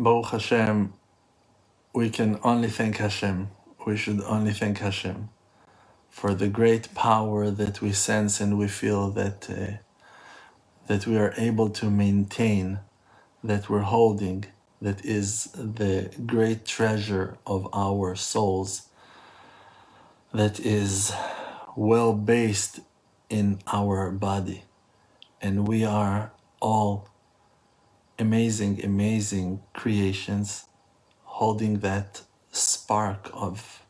Baruch Hashem, we can only thank Hashem. We should only thank Hashem for the great power that we sense and we feel that we are able to maintain, that we're holding, that is the great treasure of our souls, that is well based in our body. And we are all amazing creations, holding that spark of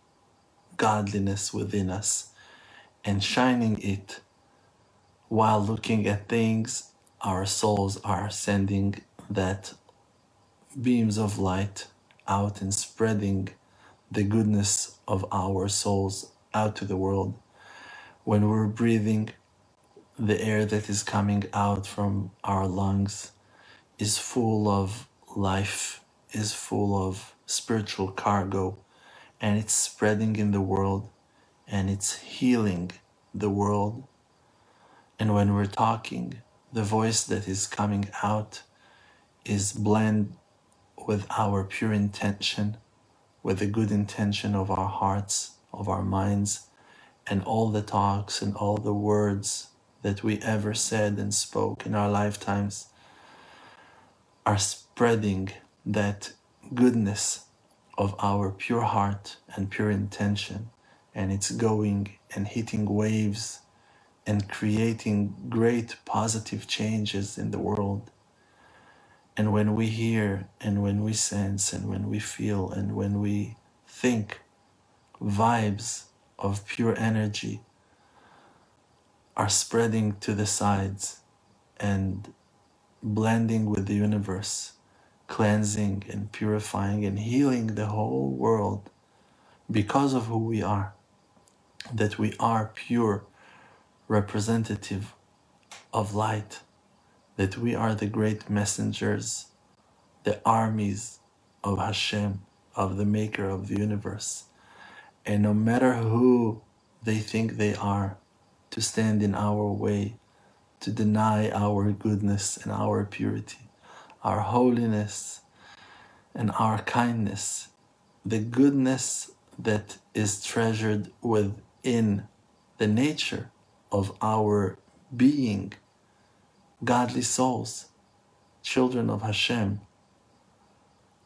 godliness within us and shining it while looking at things. Our souls are sending that beams of light out and spreading the goodness of our souls out to the world. When we're breathing, the air that is coming out from our lungs is full of life, is full of spiritual cargo, and it's spreading in the world, and it's healing the world. And when we're talking, the voice that is coming out is blended with our pure intention, with the good intention of our hearts, of our minds, and all the talks and all the words that we ever said and spoke in our lifetimes are spreading that goodness of our pure heart and pure intention, and it's going and hitting waves and creating great positive changes in the world. And when we hear and when we sense and when we feel and when we think, vibes of pure energy are spreading to the sides and blending with the universe, cleansing and purifying and healing the whole world because of who we are, that we are pure representative of light, that we are the great messengers, the armies of Hashem, of the maker of the universe. And no matter who they think they are, to stand in our way, to deny our goodness and our purity, our holiness and our kindness, the goodness that is treasured within the nature of our being, godly souls, children of Hashem,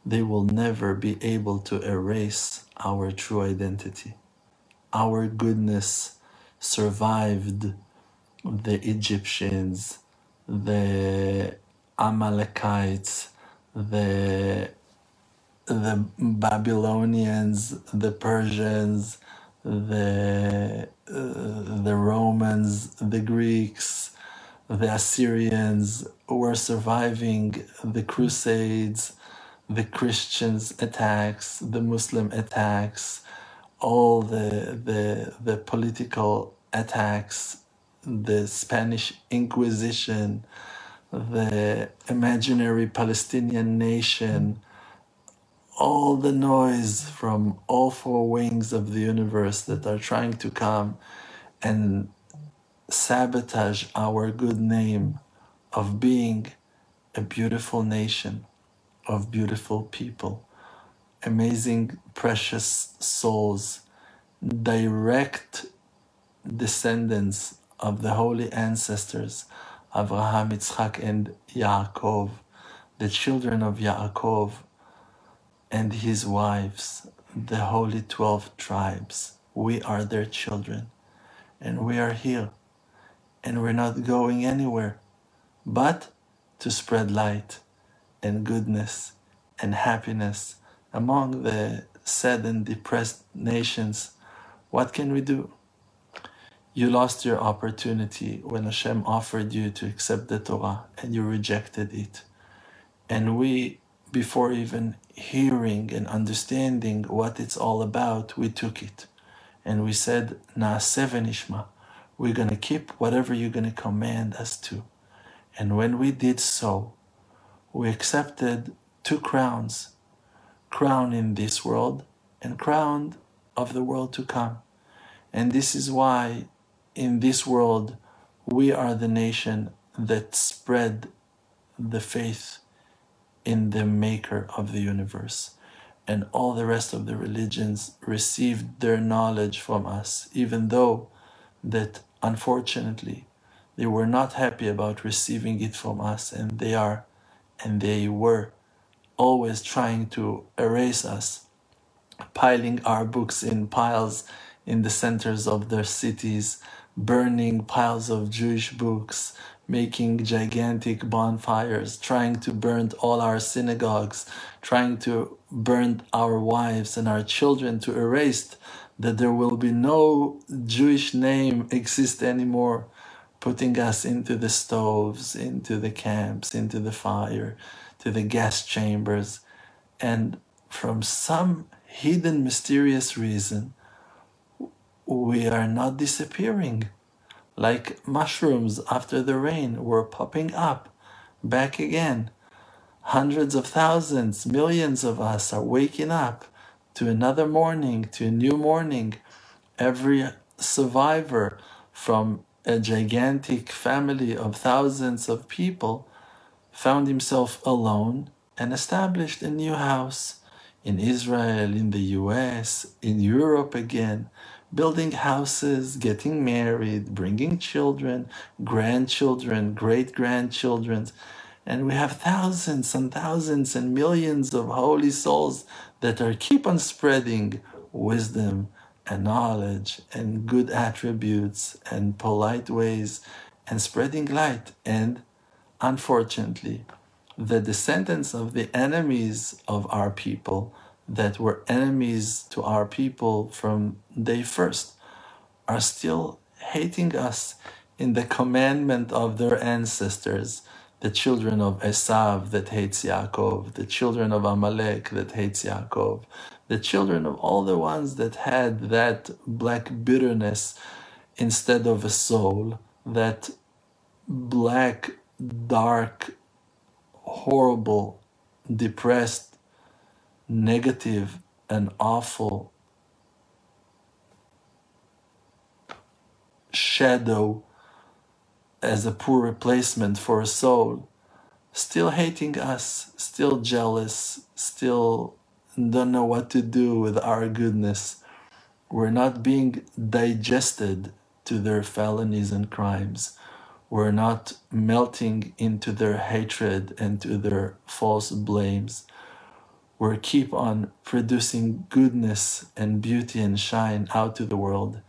they will never be able to erase our true identity. Our goodness survived the Egyptians, the Amalekites, the Babylonians, the Persians, the Romans, the Greeks, the Assyrians were surviving the Crusades, the Christians' attacks, the Muslim attacks, all the political attacks, the Spanish Inquisition, the imaginary Palestinian nation, all the noise from all four wings of the universe that are trying to come and sabotage our good name of being a beautiful nation, of beautiful people, amazing, precious souls, direct descendants of the holy ancestors, Abraham, Yitzhak, and Yaakov, the children of Yaakov and his wives, the holy 12 tribes. We are their children, and we are here, and we're not going anywhere but to spread light and goodness and happiness among the sad and depressed nations. What can we do? You lost your opportunity when Hashem offered you to accept the Torah and you rejected it. And we, before even hearing and understanding what it's all about, we took it. And we said, Na sevenishma, we're going to keep whatever you're going to command us to. And when we did so, we accepted two crowns, crown in this world and crown of the world to come. And this is why in this world, we are the nation that spread the faith in the maker of the universe. And all the rest of the religions received their knowledge from us, even though that, unfortunately, they were not happy about receiving it from us, and they were always trying to erase us, piling our books in piles in the centers of their cities, burning piles of Jewish books, making gigantic bonfires, trying to burn all our synagogues, trying to burn our wives and our children, to erase that there will be no Jewish name exist anymore, putting us into the stoves, into the camps, into the fire, to the gas chambers. And from some hidden mysterious reason, we are not disappearing. Like mushrooms after the rain, we're popping up, back again. Hundreds of thousands, millions of us are waking up to another morning, to a new morning. Every survivor from a gigantic family of thousands of people found himself alone and established a new house in Israel, in the US, in Europe again, building houses, getting married, bringing children, grandchildren, great-grandchildren. And we have thousands and millions of holy souls that are keep on spreading wisdom and knowledge and good attributes and polite ways and spreading light. And unfortunately, the descendants of the enemies of our people that were enemies to our people from day first are still hating us in the commandment of their ancestors, the children of Esav that hates Yaakov, the children of Amalek that hates Yaakov, the children of all the ones that had that black bitterness instead of a soul, that black, dark, horrible, depressed, negative and awful shadow as a poor replacement for a soul, still hating us, still jealous, still don't know what to do with our goodness. We're not being digested to their felonies and crimes. We're not melting into their hatred and to their false blames. We keep on producing goodness and beauty and shine out to the world,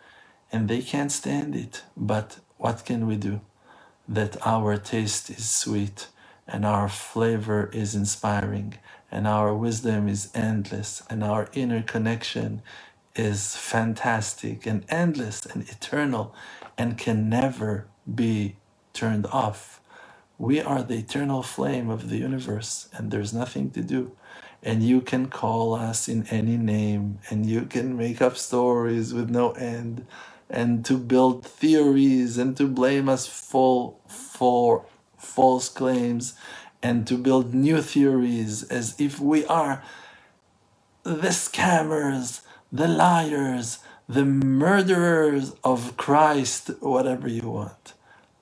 and they can't stand it. But what can we do? That our taste is sweet, and our flavor is inspiring, and our wisdom is endless, and our inner connection is fantastic and endless and eternal and can never be turned off. We are the eternal flame of the universe, and there's nothing to do. And you can call us in any name, and you can make up stories with no end, and to build theories, and to blame us for false claims, and to build new theories as if we are the scammers, the liars, the murderers of Christ, whatever you want.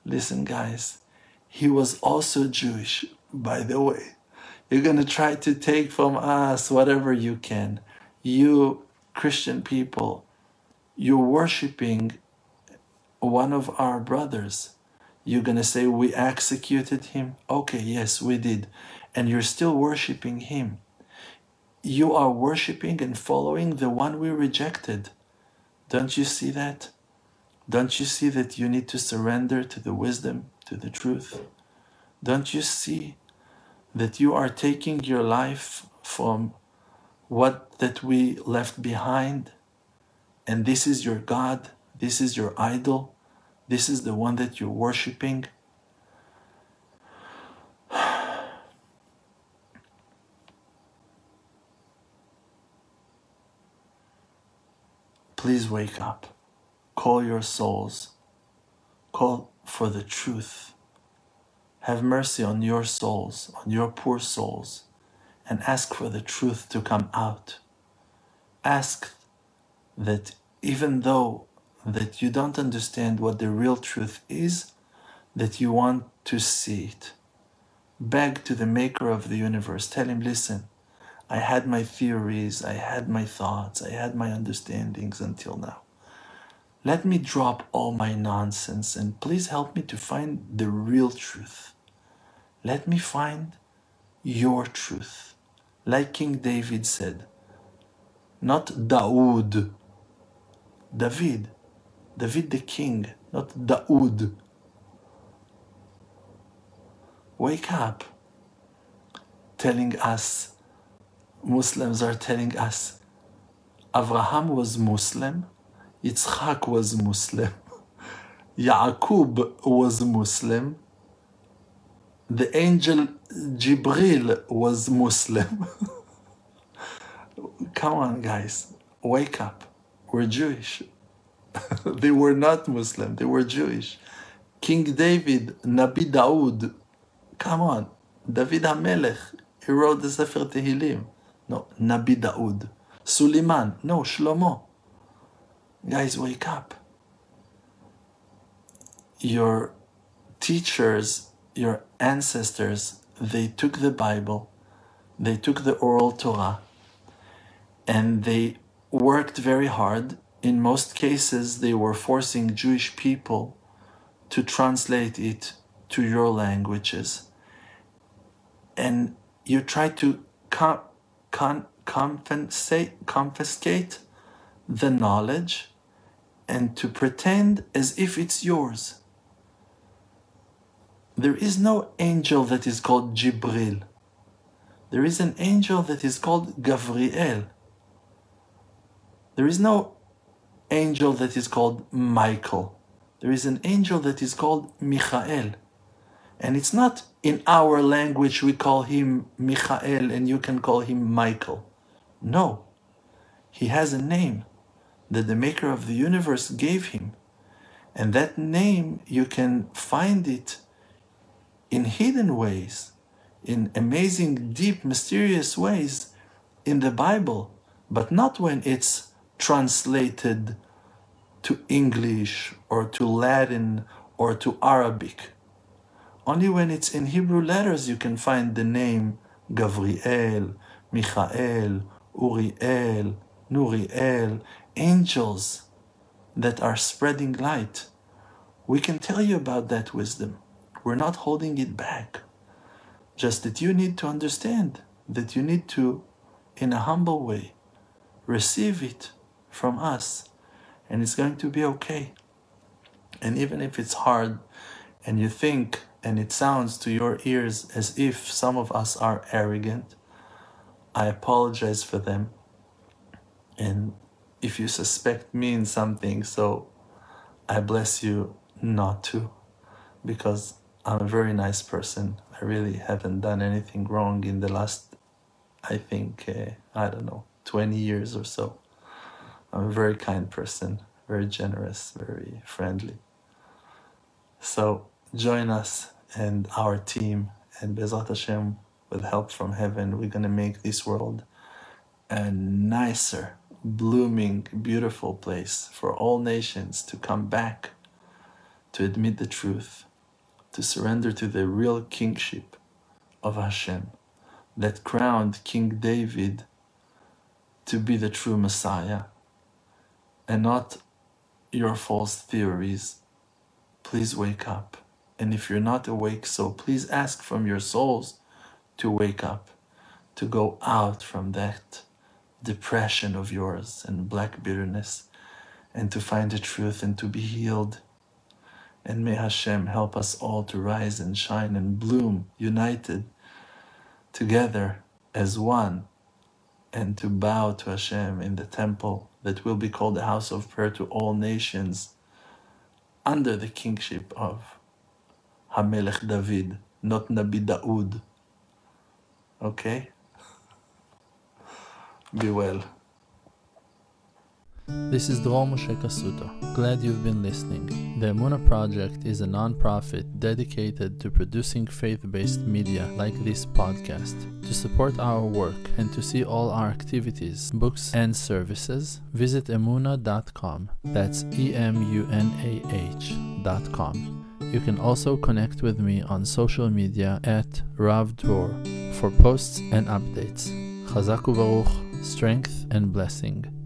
Listen, guys, he was also Jewish, by the way. You're going to try to take from us whatever you can. You Christian people, you're worshiping one of our brothers. You're going to say, we executed him. Okay, yes, we did. And you're still worshiping him. You are worshiping and following the one we rejected. Don't you see that? Don't you see that you need to surrender to the wisdom, to the truth? Don't you see that you are taking your life from what that we left behind? And this is your God, this is your idol, this is the one that you're worshiping. Please wake up, call your souls, call for the truth. Have mercy on your souls, on your poor souls, and ask for the truth to come out. Ask that even though that you don't understand what the real truth is, that you want to see it, beg to the maker of the universe. Tell him, listen, I had my theories, I had my thoughts, I had my understandings until now. Let me drop all my nonsense and please help me to find the real truth. Let me find your truth. Like King David said, not Daoud, David the king, not Daoud. Wake up. Telling us, Muslims are telling us, Abraham was Muslim, Yitzhak was Muslim, Yaakov was Muslim, the angel Jibril was Muslim. Come on, guys, wake up. We're Jewish. They were not Muslim, they were Jewish. King David, Nabi Daoud, come on. David Hamelech, he wrote the Sefer Tehillim. No, Nabi Daoud. Suleiman, no, Shlomo. Guys, wake up. Your teachers, your ancestors, they took the Bible, they took the oral Torah, and they worked very hard. In most cases, they were forcing Jewish people to translate it to your languages. And you try to confiscate the knowledge and to pretend as if it's yours. There is no angel that is called Jibril. There is an angel that is called Gabriel. There is no angel that is called Michael. There is an angel that is called Mikhail. And it's not in our language we call him Mikhail and you can call him Michael. No. He has a name that the maker of the universe gave him. And that name, you can find it in hidden ways, in amazing, deep, mysterious ways in the Bible, but not when it's translated to English or to Latin or to Arabic. Only when it's in Hebrew letters you can find the name Gabriel, Michael, Uriel, Nuriel, angels that are spreading light. We can tell you about that wisdom. We're not holding it back. Just that you need to understand that you need to, in a humble way, receive it from us, and it's going to be okay. And even if it's hard and you think and it sounds to your ears as if some of us are arrogant, I apologize for them. And if you suspect me in something, so I bless you not to, because I'm a very nice person. I really haven't done anything wrong in the last, I think, 20 years or so. I'm a very kind person, very generous, very friendly. So join us and our team, and Bezot Hashem, with help from heaven, we're going to make this world a nicer, blooming, beautiful place for all nations to come back, to admit the truth, to surrender to the real kingship of Hashem that crowned King David to be the true Messiah, and not your false theories. Please wake up. And if you're not awake, so please ask from your souls to wake up, to go out from that depression of yours and black bitterness, and to find the truth and to be healed. And may Hashem help us all to rise and shine and bloom, united together as one, and to bow to Hashem in the temple that will be called the house of prayer to all nations under the kingship of Hamelech David, not Nabi Daoud. Okay? Be well. This is Dror Moshe Cassouto. Glad you've been listening. The Emuna Project is a non-profit dedicated to producing faith-based media like this podcast. To support our work and to see all our activities, books, and services, visit emuna.com. That's EMUNAH.com. You can also connect with me on social media at Rav Dror for posts and updates. Chazak uvaruch, strength and blessing.